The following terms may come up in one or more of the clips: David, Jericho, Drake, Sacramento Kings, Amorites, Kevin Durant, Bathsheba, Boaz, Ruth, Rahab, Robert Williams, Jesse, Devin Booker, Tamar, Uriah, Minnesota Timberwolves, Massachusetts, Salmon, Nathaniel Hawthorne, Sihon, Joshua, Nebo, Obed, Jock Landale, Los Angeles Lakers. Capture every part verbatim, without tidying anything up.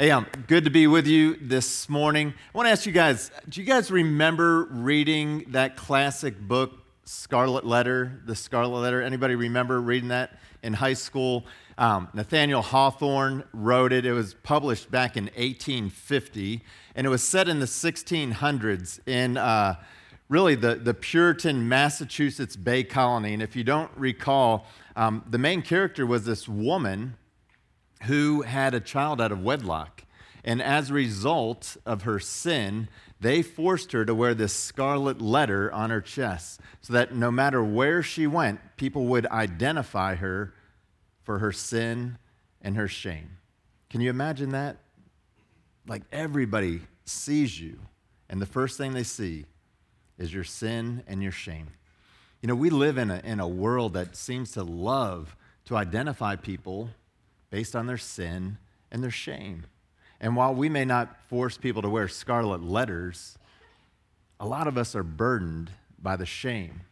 Hey, um, good to be with you this morning. I want to ask you guys, do you guys remember reading that classic book, Scarlet Letter, The Scarlet Letter? Anybody remember reading that in high school? Um, Nathaniel Hawthorne wrote it. It was published back in eighteen fifty, and it was set in the sixteen hundreds in uh, really the, the Puritan Massachusetts Bay Colony. And if you don't recall, um, the main character was this woman who had a child out of wedlock. And as a result of her sin, they forced her to wear this scarlet letter on her chest so that no matter where she went, people would identify her for her sin and her shame. Can you imagine that? Like, everybody sees you, and the first thing they see is your sin and your shame. You know, we live in a, in a world that seems to love to identify people based on their sin and their shame. And while we may not force people to wear scarlet letters, a lot of us are burdened by the shame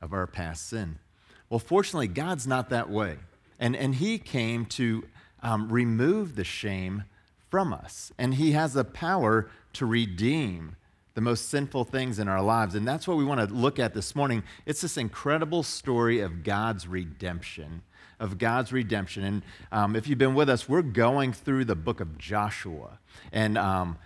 of our past sin. Well, fortunately, God's not that way. And, and he came to um, remove the shame from us. And he has the power to redeem the most sinful things in our lives. And that's what we want to look at this morning. It's this incredible story of God's redemption. Of God's redemption. And um, if you've been with us, we're going through the book of Joshua. And um,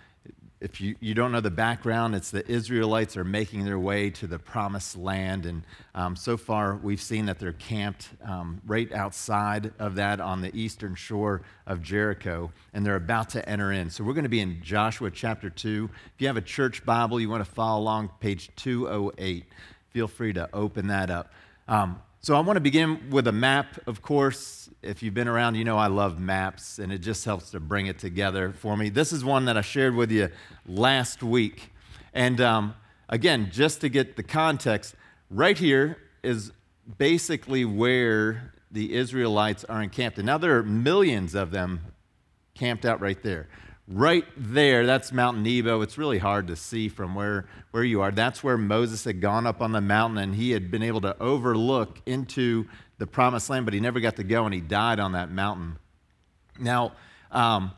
if you, you don't know the background, it's the Israelites are making their way to the promised land. And um, so far, we've seen that they're camped um, right outside of that on the eastern shore of Jericho, and they're about to enter in. So we're going to be in Joshua chapter two. If you have a church Bible, you want to follow along, page two oh eight. Feel free to open that up. Um, So I want to begin with a map, of course. If you've been around, you know I love maps, and it just helps to bring it together for me. This is one that I shared with you last week. And um, again, just to get the context, right here is basically where the Israelites are encamped. And now there are millions of them camped out right there. Right there, that's Mount Nebo. It's really hard to see from where, where you are. That's where Moses had gone up on the mountain, and he had been able to overlook into the promised land, but he never got to go, and he died on that mountain. Now, um,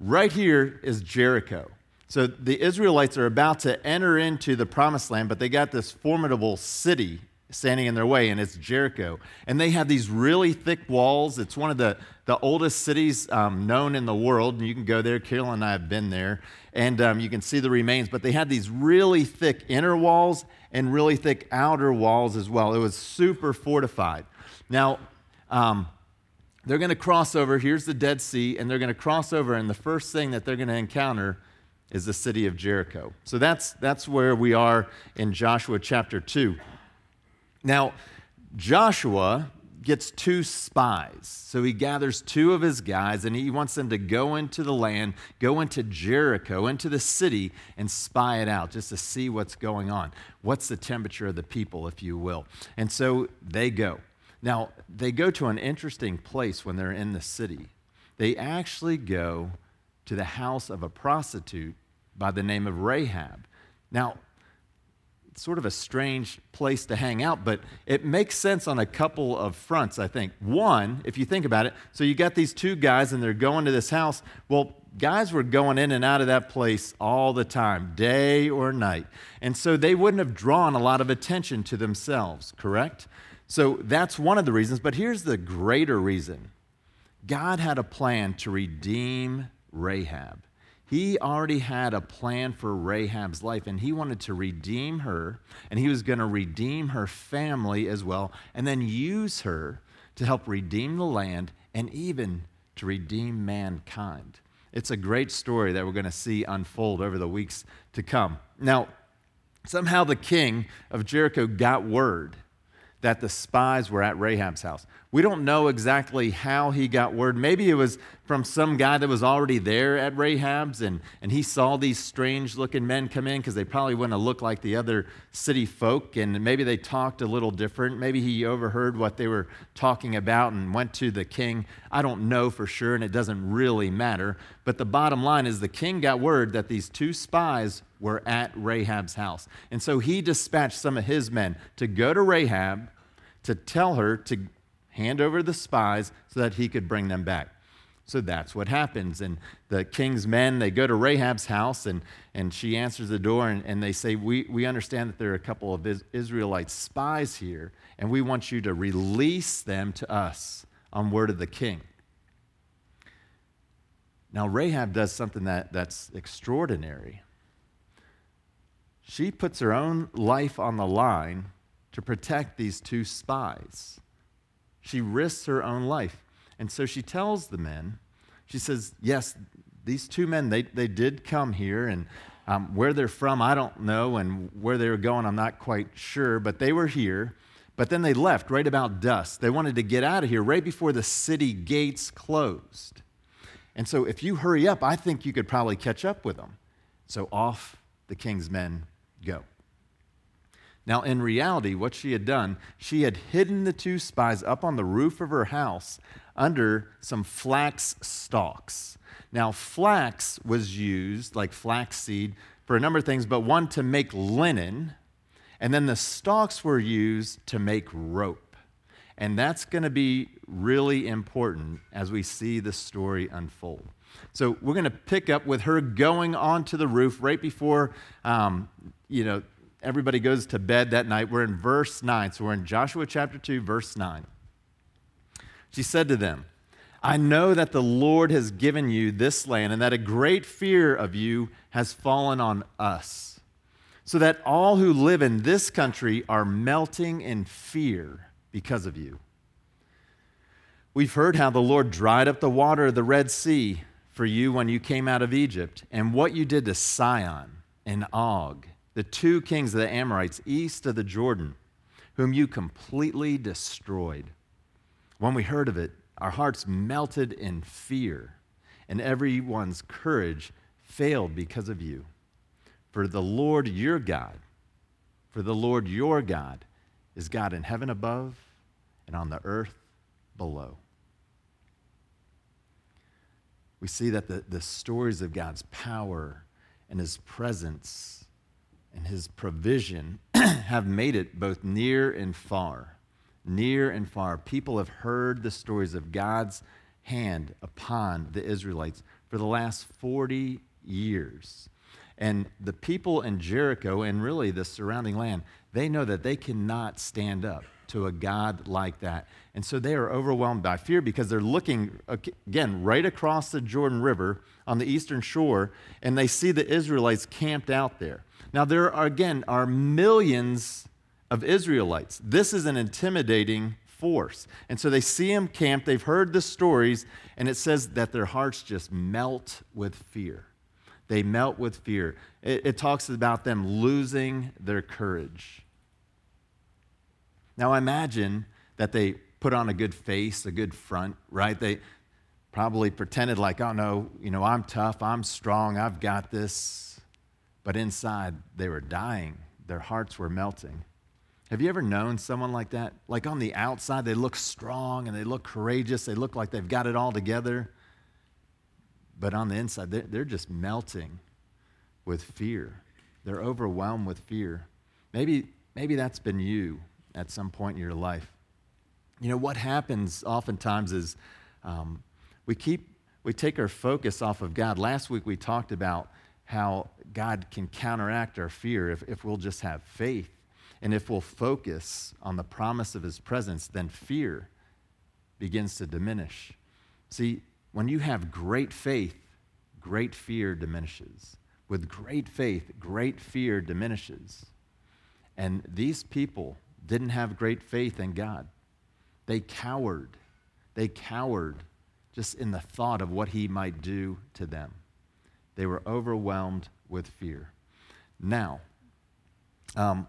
right here is Jericho. So the Israelites are about to enter into the promised land, but they got this formidable city standing in their way, and it's Jericho. And they have these really thick walls. It's one of the, the oldest cities um, known in the world, and you can go there. Carol and I have been there, and um, you can see the remains. But they had these really thick inner walls and really thick outer walls as well. It was super fortified. Now, um, they're going to cross over. Here's the Dead Sea, and they're going to cross over, and the first thing that they're going to encounter is the city of Jericho. So that's that's where we are in Joshua chapter two. Now, Joshua gets two spies. So he gathers two of his guys, and he wants them to go into the land, go into Jericho, into the city, and spy it out just to see what's going on. What's the temperature of the people, if you will? And so they go. Now, they go to an interesting place when they're in the city. They actually go to the house of a prostitute by the name of Rahab. Now, sort of a strange place to hang out, but it makes sense on a couple of fronts, I think. One, if you think about it, so you got these two guys and they're going to this house. Well, guys were going in and out of that place all the time, day or night. And so they wouldn't have drawn a lot of attention to themselves, correct? So that's one of the reasons, but here's the greater reason. God had a plan to redeem Rahab. He already had a plan for Rahab's life, and he wanted to redeem her, and he was going to redeem her family as well, and then use her to help redeem the land and even to redeem mankind. It's a great story that we're going to see unfold over the weeks to come. Now, somehow the king of Jericho got word that the spies were at Rahab's house. We don't know exactly how he got word. Maybe it was from some guy that was already there at Rahab's, and, and he saw these strange-looking men come in because they probably wouldn't have looked like the other city folk, and maybe they talked a little different. Maybe he overheard what they were talking about and went to the king. I don't know for sure, and it doesn't really matter. But the bottom line is the king got word that these two spies were at Rahab's house. And so he dispatched some of his men to go to Rahab to tell her to hand over the spies so that he could bring them back. So that's what happens. And the king's men, they go to Rahab's house, and, and she answers the door, and, and they say, we, we understand that there are a couple of Israelite spies here, and we want you to release them to us on word of the king. Now, Rahab does something that, that's extraordinary. She puts her own life on the line to protect these two spies. She risks her own life. And so she tells the men, she says, yes, these two men, they, they did come here, and um, where they're from, I don't know, and where they were going, I'm not quite sure, but they were here, but then they left right about dusk. They wanted to get out of here right before the city gates closed. And so if you hurry up, I think you could probably catch up with them. So off the king's men go. Now, in reality, what she had done, she had hidden the two spies up on the roof of her house under some flax stalks. Now, flax was used, like flaxseed, for a number of things, but one to make linen, and then the stalks were used to make rope. And that's going to be really important as we see the story unfold. So we're going to pick up with her going onto the roof right before, um, you know, everybody goes to bed that night. We're in verse nine. So we're in Joshua chapter two, verse nine. She said to them, I know that the Lord has given you this land and that a great fear of you has fallen on us, so that all who live in this country are melting in fear because of you. We've heard how the Lord dried up the water of the Red Sea for you when you came out of Egypt, and what you did to Sihon and Og, the two kings of the Amorites east of the Jordan, whom you completely destroyed. When we heard of it, our hearts melted in fear, and everyone's courage failed because of you. For the Lord your God, for the Lord your God is God in heaven above and on the earth below. We see that the, the stories of God's power and his presence and his provision have made it both near and far. Near and far. People have heard the stories of God's hand upon the Israelites for the last forty years. And the people in Jericho and really the surrounding land, they know that they cannot stand up to a God like that. And so they are overwhelmed by fear because they're looking, again, right across the Jordan River on the eastern shore, and they see the Israelites camped out there. Now, there are, again, are millions of Israelites. This is an intimidating force. And so they see them camped. They've heard the stories, and it says that their hearts just melt with fear. They melt with fear. It, it talks about them losing their courage. Now, I imagine that they put on a good face, a good front, right? They probably pretended like, oh, no, you know, I'm tough, I'm strong, I've got this. But inside, they were dying. Their hearts were melting. Have you ever known someone like that? Like on the outside, they look strong and they look courageous. They look like they've got it all together. But on the inside, they're just melting with fear. They're overwhelmed with fear. Maybe, maybe that's been you at some point in your life. You know, what happens oftentimes is um, we keep, we take our focus off of God. Last week we talked about how God can counteract our fear if, if we'll just have faith. And if we'll focus on the promise of his presence, then fear begins to diminish. See, when you have great faith, great fear diminishes. With great faith, great fear diminishes. And these people didn't have great faith in God. They cowered. They cowered just in the thought of what he might do to them. They were overwhelmed with fear. Now, um,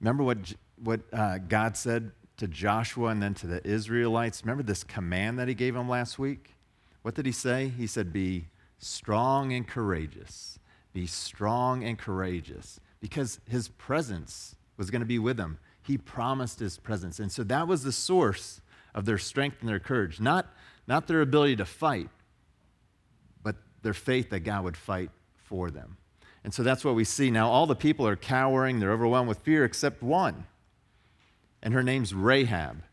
remember what what uh, God said to Joshua and then to the Israelites? Remember this command that he gave them last week? What did he say? He said, be strong and courageous. Be strong and courageous. Because his presence was going to be with them. He promised his presence. And so that was the source of their strength and their courage. Not, not their ability to fight, but their faith that God would fight for them. And so that's what we see. Now all the people are cowering. They're overwhelmed with fear except one. And her name's Rahab.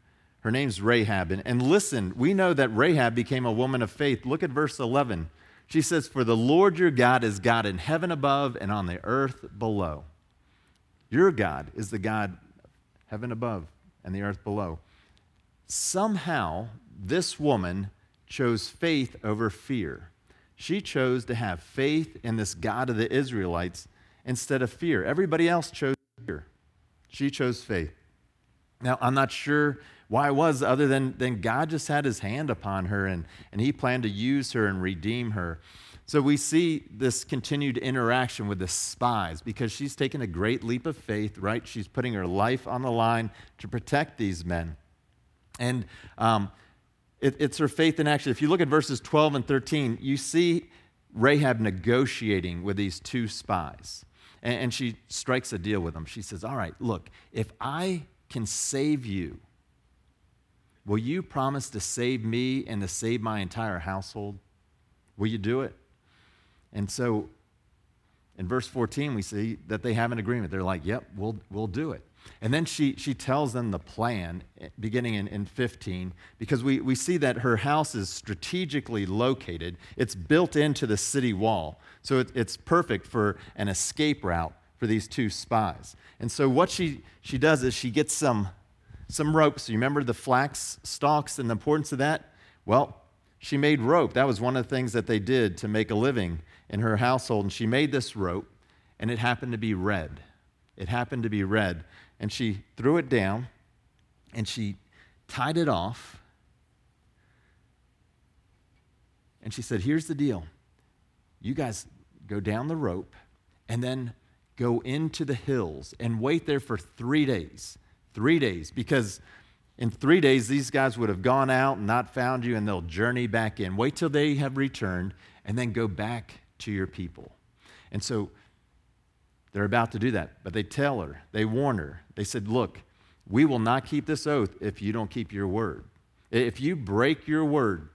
Her name's Rahab. And, and listen, we know that Rahab became a woman of faith. Look at verse eleven. She says, "For the Lord your God is God in heaven above and on the earth below." Your God is the God of heaven above and the earth below. Somehow, this woman chose faith over fear. She chose to have faith in this God of the Israelites instead of fear. Everybody else chose fear. She chose faith. Now, I'm not sure why it was, other than, than God just had his hand upon her, and, and he planned to use her and redeem her. So we see this continued interaction with the spies, because she's taken a great leap of faith, right? She's putting her life on the line to protect these men. And um, it, it's her faith in action. If you look at verses twelve and thirteen, you see Rahab negotiating with these two spies. And, and she strikes a deal with them. She says, "All right, look, if I can save you, will you promise to save me and to save my entire household? Will you do it?" And so in verse fourteen, we see that they have an agreement. They're like, "Yep, we'll we'll do it." And then she she tells them the plan, beginning in, in fifteen, because we, we see that her house is strategically located. It's built into the city wall. So it, it's perfect for an escape route for these two spies. And so what she, she does is she gets some, some ropes. You remember the flax stalks and the importance of that? Well, she made rope. That was one of the things that they did to make a living in her household. And she made this rope, and it happened to be red. It happened to be red. And she threw it down, and she tied it off. And she said, "Here's the deal. You guys go down the rope, and then go into the hills and wait there for three days. Three days, because in three days, these guys would have gone out and not found you, and they'll journey back in. Wait till they have returned, and then go back to your people." And so they're about to do that, but they tell her, they warn her. They said, "Look, we will not keep this oath if you don't keep your word. If you break your word,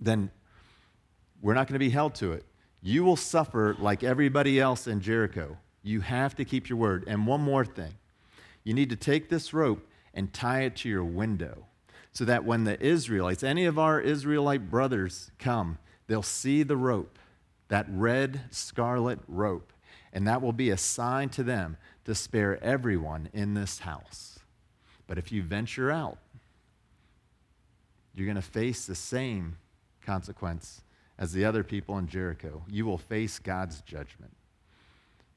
then we're not going to be held to it. You will suffer like everybody else in Jericho. You have to keep your word. And one more thing, you need to take this rope and tie it to your window so that when the Israelites, any of our Israelite brothers come, they'll see the rope, that red scarlet rope, and that will be a sign to them to spare everyone in this house. But if you venture out, you're going to face the same consequence as the other people in Jericho. You will face God's judgment."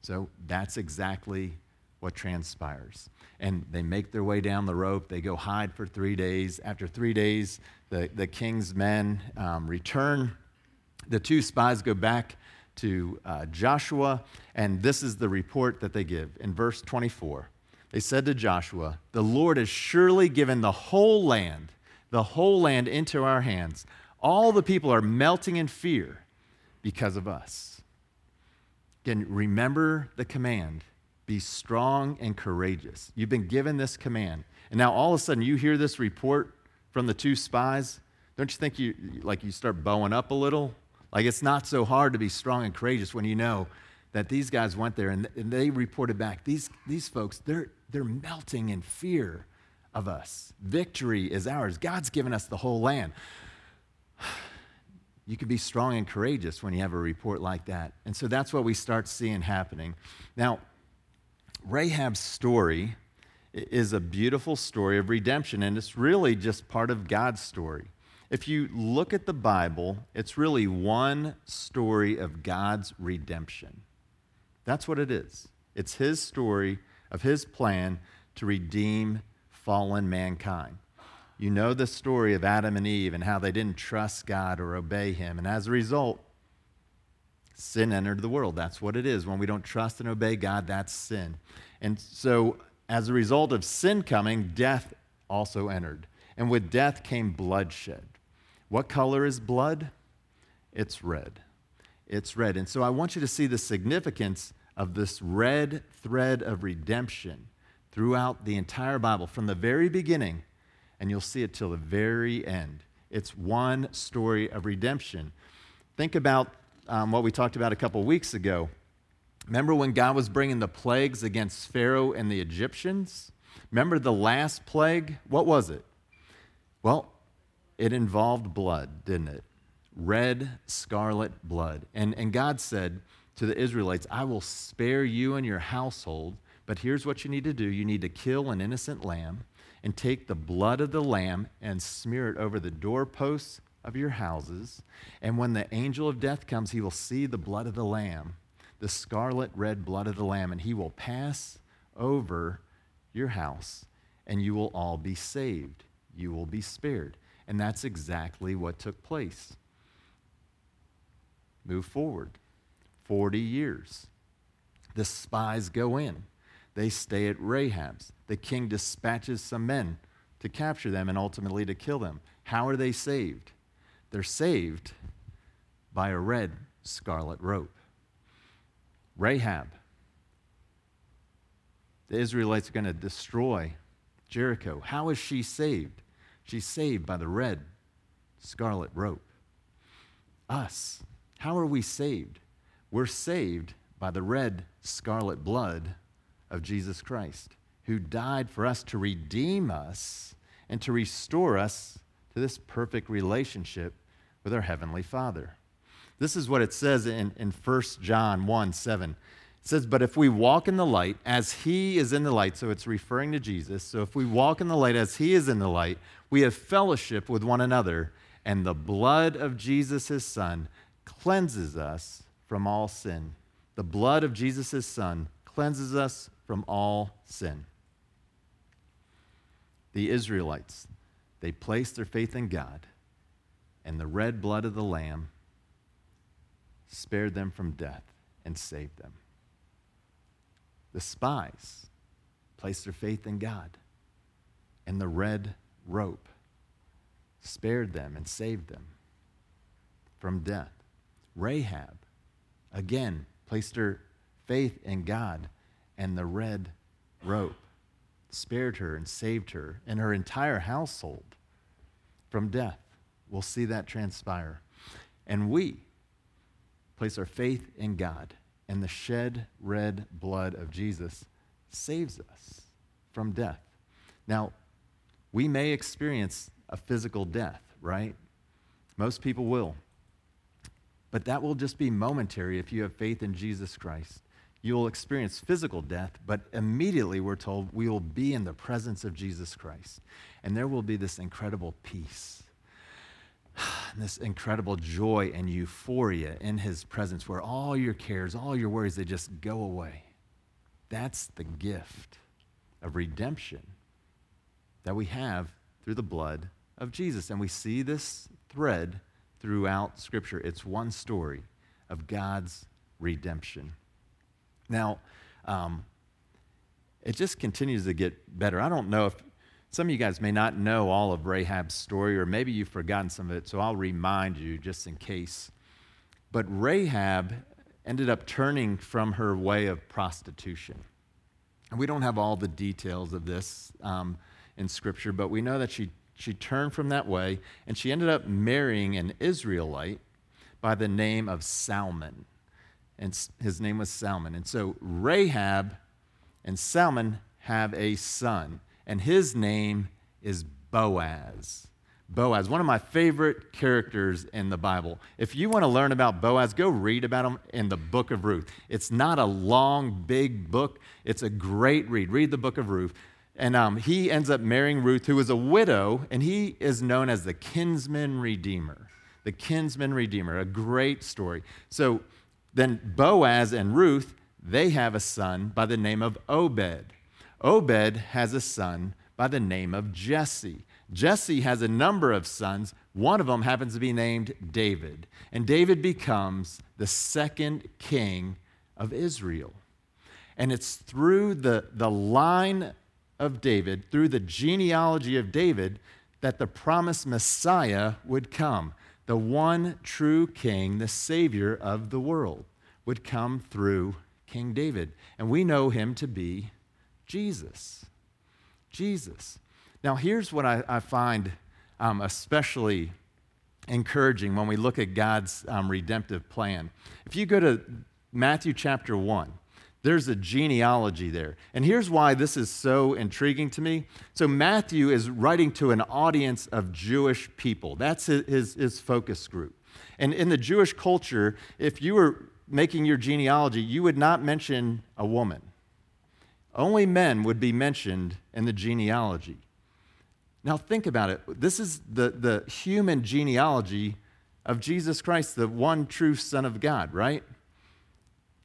So that's exactly what transpires. And they make their way down the rope. They go hide for three days. After three days, the, the king's men um, return. The two spies go back to uh, Joshua, and this is the report that they give. In verse twenty-four, they said to Joshua, "The Lord has surely given the whole land, the whole land into our hands. All the people are melting in fear because of us." Again, remember the command. Be strong and courageous. You've been given this command. And now all of a sudden you hear this report from the two spies. Don't you think you like you start bowing up a little? Like, it's not so hard to be strong and courageous when you know that these guys went there and, and they reported back. These these folks, they're they're melting in fear of us. Victory is ours. God's given us the whole land. You can be strong and courageous when you have a report like that. And so that's what we start seeing happening. Now, Rahab's story is a beautiful story of redemption, and it's really just part of God's story. If you look at the Bible, it's really one story of God's redemption. That's what it is. It's his story of his plan to redeem fallen mankind. You know the story of Adam and Eve and how they didn't trust God or obey him, and as a result, sin entered the world. That's what it is. When we don't trust and obey God, that's sin. And so as a result of sin coming, death also entered. And with death came bloodshed. What color is blood? It's red. It's red. And so I want you to see the significance of this red thread of redemption throughout the entire Bible, from the very beginning, and you'll see it till the very end. It's one story of redemption. Think about Um, what we talked about a couple weeks ago. Remember when God was bringing the plagues against Pharaoh and the Egyptians? Remember the last plague? What was it? Well, it involved blood, didn't it? Red, scarlet blood. And, and God said to the Israelites, I will spare you and your household, but here's what you need to do. You need to kill an innocent lamb and take the blood of the lamb and smear it over the doorposts of your houses. And when the angel of death comes, he will see the blood of the lamb, the scarlet red blood of the lamb, and he will pass over your house, and you will all be saved. You will be spared. And that's exactly what took place. Move forward forty years. The spies go in. They stay at Rahab's. The king dispatches some men to capture them and ultimately to kill them. How are they saved? They're saved by a red scarlet rope. Rahab. The Israelites are going to destroy Jericho. How is she saved? She's saved by the red scarlet rope. Us. How are we saved? We're saved by the red scarlet blood of Jesus Christ, who died for us to redeem us and to restore us to this perfect relationship with our Heavenly Father. This is what it says in, in First John one seven. It says, but if we walk in the light as he is in the light, so it's referring to Jesus, so if we walk in the light as he is in the light, we have fellowship with one another, and the blood of Jesus, his son, cleanses us from all sin. The blood of Jesus, his son, cleanses us from all sin. The Israelites, they placed their faith in God, and the red blood of the Lamb spared them from death and saved them. The spies placed their faith in God, and the red rope spared them and saved them from death. Rahab, again, placed her faith in God, and the red rope spared her and saved her and her entire household from death. We'll see that transpire. And we place our faith in God, and the shed red blood of Jesus saves us from death. Now, we may experience a physical death, right? Most people will. But that will just be momentary if you have faith in Jesus Christ. You will experience physical death, but immediately we're told we will be in the presence of Jesus Christ. And there will be this incredible peace, this incredible joy and euphoria in his presence where all your cares, all your worries, they just go away. That's the gift of redemption that we have through the blood of Jesus. And we see this thread throughout Scripture. It's one story of God's redemption. Now, um, it just continues to get better. I don't know if, some of you guys may not know all of Rahab's story, or maybe you've forgotten some of it, so I'll remind you just in case. But Rahab ended up turning from her way of prostitution. And we don't have all the details of this um, in Scripture, but we know that she She turned from that way, and she ended up marrying an Israelite by the name of Salmon. And his name was Salmon. And so Rahab and Salmon have a son, and his name is Boaz. Boaz, one of my favorite characters in the Bible. If you want to learn about Boaz, go read about him in the book of Ruth. It's not a long, big book. It's a great read. Read the book of Ruth. And um, he ends up marrying Ruth, who is a widow, and he is known as the kinsman redeemer, the kinsman redeemer, a great story. So then Boaz and Ruth, they have a son by the name of Obed. Obed has a son by the name of Jesse. Jesse has a number of sons. One of them happens to be named David. And David becomes the second king of Israel. And it's through the, the line of, of David, through the genealogy of David, that the promised Messiah would come. The one true king, the Savior of the world, would come through King David. And we know him to be Jesus. Jesus. Now, here's what I, I find um, especially encouraging when we look at God's um, redemptive plan. If you go to Matthew chapter one, There's a genealogy there. And here's why this is so intriguing to me. So Matthew is writing to an audience of Jewish people. That's his, his focus group. And in the Jewish culture, if you were making your genealogy, you would not mention a woman. Only men would be mentioned in the genealogy. Now think about it. This is the, the human genealogy of Jesus Christ, the one true Son of God, right?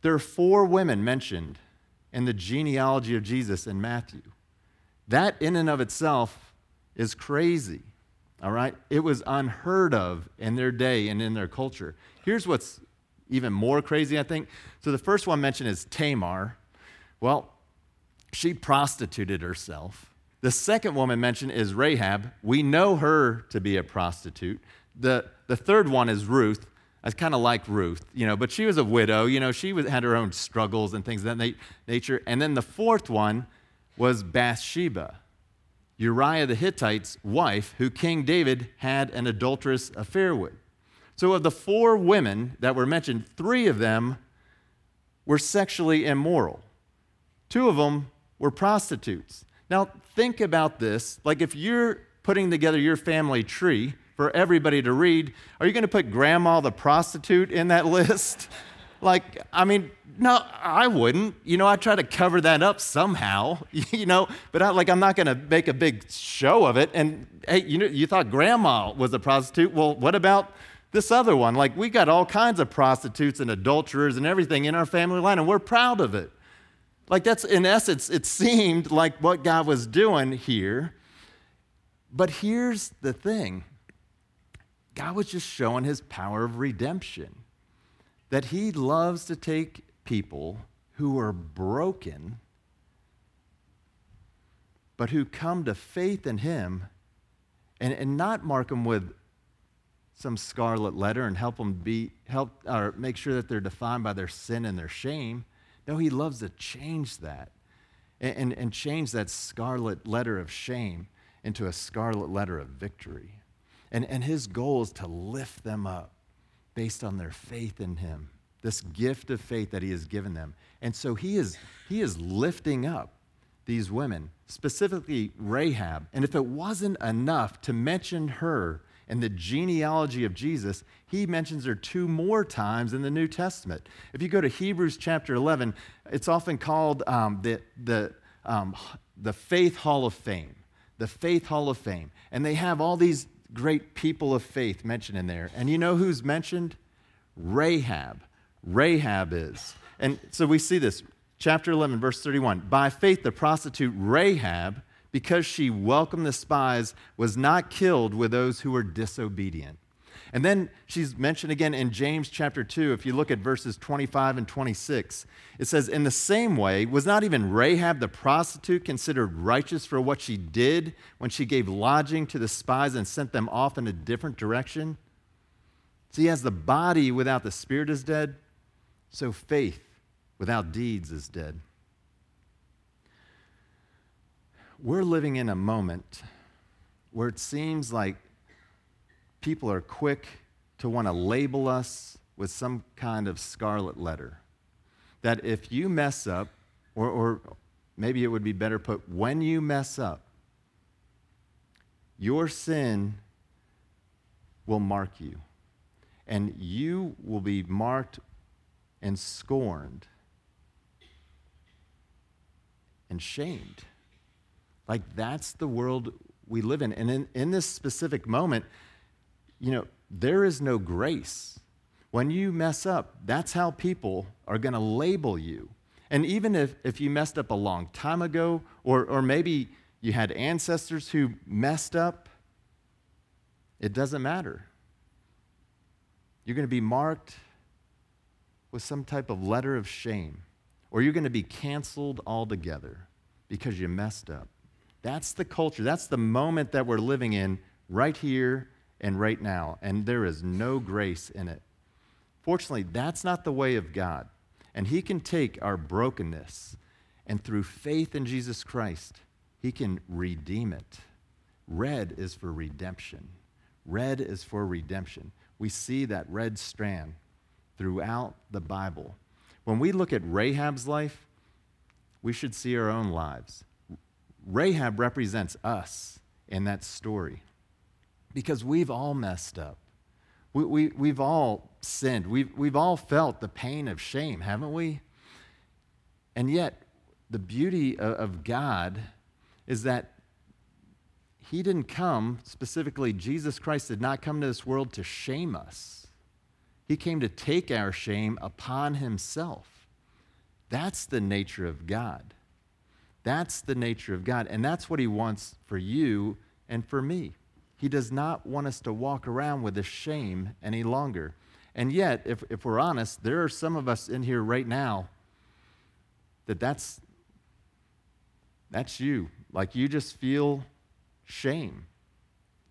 There are four women mentioned in the genealogy of Jesus in Matthew. That in and of itself is crazy, all right? It was unheard of in their day and in their culture. Here's what's even more crazy, I think. So the first one mentioned is Tamar. Well, she prostituted herself. The second woman mentioned is Rahab. We know her to be a prostitute. The, the third one is Ruth. I kind of like Ruth, you know, but she was a widow. You know, she was, had her own struggles and things of that nature. And then the fourth one was Bathsheba, Uriah the Hittite's wife, who King David had an adulterous affair with. So of the four women that were mentioned, three of them were sexually immoral. Two of them were prostitutes. Now, think about this. Like, if you're putting together your family tree for everybody to read, are you going to put grandma the prostitute in that list? Like, I mean, no, I wouldn't. You know, I try to cover that up somehow, you know, but I, like, I'm not going to make a big show of it. And, hey, you know, you thought grandma was a prostitute. Well, what about this other one? Like, we got all kinds of prostitutes and adulterers and everything in our family line, and we're proud of it. Like, that's, in essence, it seemed like what God was doing here. But here's the thing. God was just showing his power of redemption, that he loves to take people who are broken, but who come to faith in him and, and not mark them with some scarlet letter and help them be, help, or make sure that they're defined by their sin and their shame. No, he loves to change that and, and, and change that scarlet letter of shame into a scarlet letter of victory. And, and his goal is to lift them up based on their faith in him, this gift of faith that he has given them. And so he is, he is lifting up these women, specifically Rahab. And if it wasn't enough to mention her in the genealogy of Jesus, he mentions her two more times in the New Testament. If you go to Hebrews chapter eleven, it's often called um, the, the, um, the Faith Hall of Fame, the Faith Hall of Fame. And they have all these great people of faith mentioned in there. And you know who's mentioned? Rahab. Rahab is. And so we see this. Chapter eleven, verse thirty-one. By faith, the prostitute Rahab, because she welcomed the spies, was not killed with those who were disobedient. And then she's mentioned again in James chapter two. If you look at verses twenty-five and twenty-six, it says, in the same way, was not even Rahab the prostitute considered righteous for what she did when she gave lodging to the spies and sent them off in a different direction? See, as the body without the spirit is dead, so faith without deeds is dead. We're living in a moment where it seems like people are quick to want to label us with some kind of scarlet letter. That if you mess up, or, or maybe it would be better put, when you mess up, your sin will mark you. And you will be marked and scorned and shamed. Like, that's the world we live in. And in, in this specific moment, you know, there is no grace. When you mess up, that's how people are going to label you. And even if, if you messed up a long time ago, or, or maybe you had ancestors who messed up, it doesn't matter. You're going to be marked with some type of letter of shame, or you're going to be canceled altogether because you messed up. That's the culture. That's the moment that we're living in right here and right now, and there is no grace in it. Fortunately, that's not the way of God, and he can take our brokenness, and through faith in Jesus Christ, he can redeem it. Red is for redemption. Red is for redemption. We see that red strand throughout the Bible. When we look at Rahab's life, we should see our own lives. Rahab represents us in that story because we've all messed up. We, we, we've all sinned. We've, we've all felt the pain of shame, haven't we? And yet, the beauty of, of God is that he didn't come, specifically, Jesus Christ did not come to this world to shame us. He came to take our shame upon himself. That's the nature of God. That's the nature of God, and that's what he wants for you and for me. He does not want us to walk around with this shame any longer. And yet, if, if we're honest, there are some of us in here right now that that's, that's you. Like, you just feel shame.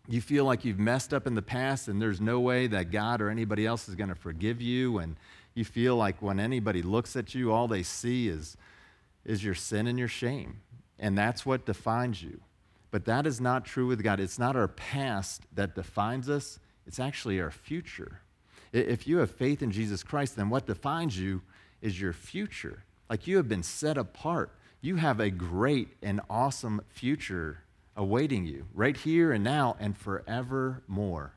You feel like you've messed up in the past, and there's no way that God or anybody else is going to forgive you, and you feel like when anybody looks at you, all they see is is your sin and your shame, and that's what defines you. But that is not true with God. It's not our past that defines us. It's actually our future. If you have faith in Jesus Christ, then what defines you is your future. Like, you have been set apart. You have a great and awesome future awaiting you right here and now and forevermore.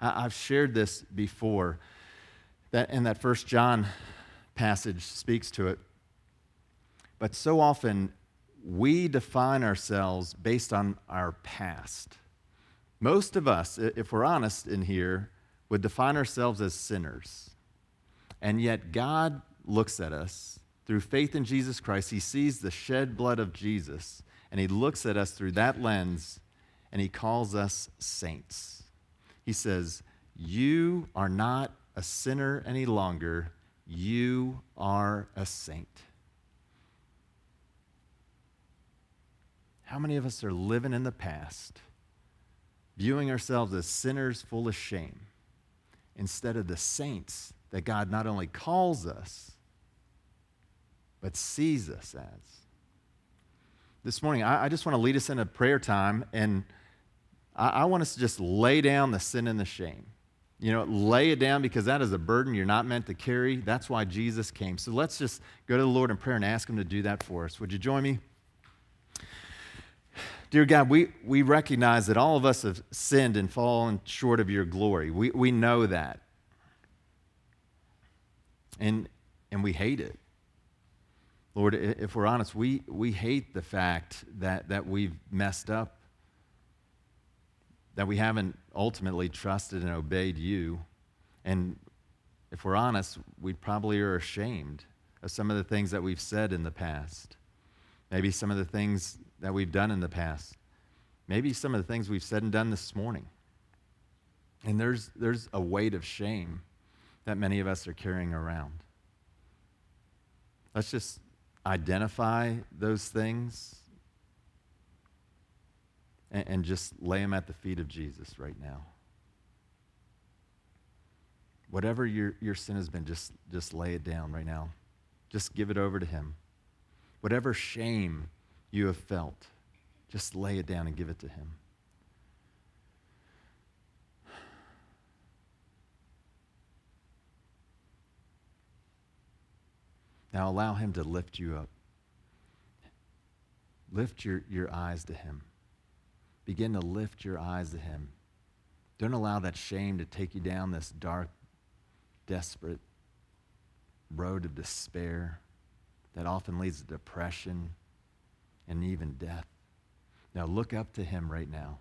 I've shared this before, that and that First John passage speaks to it. But so often, we define ourselves based on our past. Most of us, if we're honest in here, would define ourselves as sinners. And yet God looks at us through faith in Jesus Christ. He sees the shed blood of Jesus, and he looks at us through that lens, and he calls us saints. He says, "You are not a sinner any longer. You are a saint." How many of us are living in the past, viewing ourselves as sinners full of shame, instead of the saints that God not only calls us, but sees us as? This morning, I, I just want to lead us into prayer time, and I, I want us to just lay down the sin and the shame. You know, lay it down, because that is a burden you're not meant to carry. That's why Jesus came. So let's just go to the Lord in prayer and ask him to do that for us. Would you join me? Dear God, we, we recognize that all of us have sinned and fallen short of your glory. We we know that. And and we hate it. Lord, if we're honest, we, we hate the fact that, that we've messed up, that we haven't ultimately trusted and obeyed you. And if we're honest, we probably are ashamed of some of the things that we've said in the past. Maybe some of the things that we've done in the past. Maybe some of the things we've said and done this morning. And there's there's a weight of shame that many of us are carrying around. Let's just identify those things and, and just lay them at the feet of Jesus right now. Whatever your, your sin has been, just, just lay it down right now. Just give it over to him. Whatever shame you have felt, just lay it down and give it to him. Now allow him to lift you up. Lift your, your eyes to him. Begin to lift your eyes to him. Don't allow that shame to take you down this dark, desperate road of despair that often leads to depression and even death. Now look up to him right now.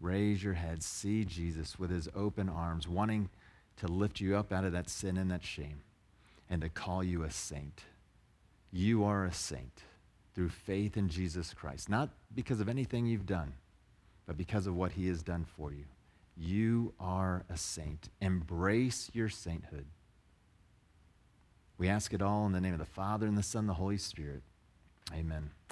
Raise your head. See Jesus with his open arms, wanting to lift you up out of that sin and that shame and to call you a saint. You are a saint through faith in Jesus Christ, not because of anything you've done, but because of what he has done for you. You are a saint. Embrace your sainthood. We ask it all in the name of the Father, and the Son, and the Holy Spirit. Amen.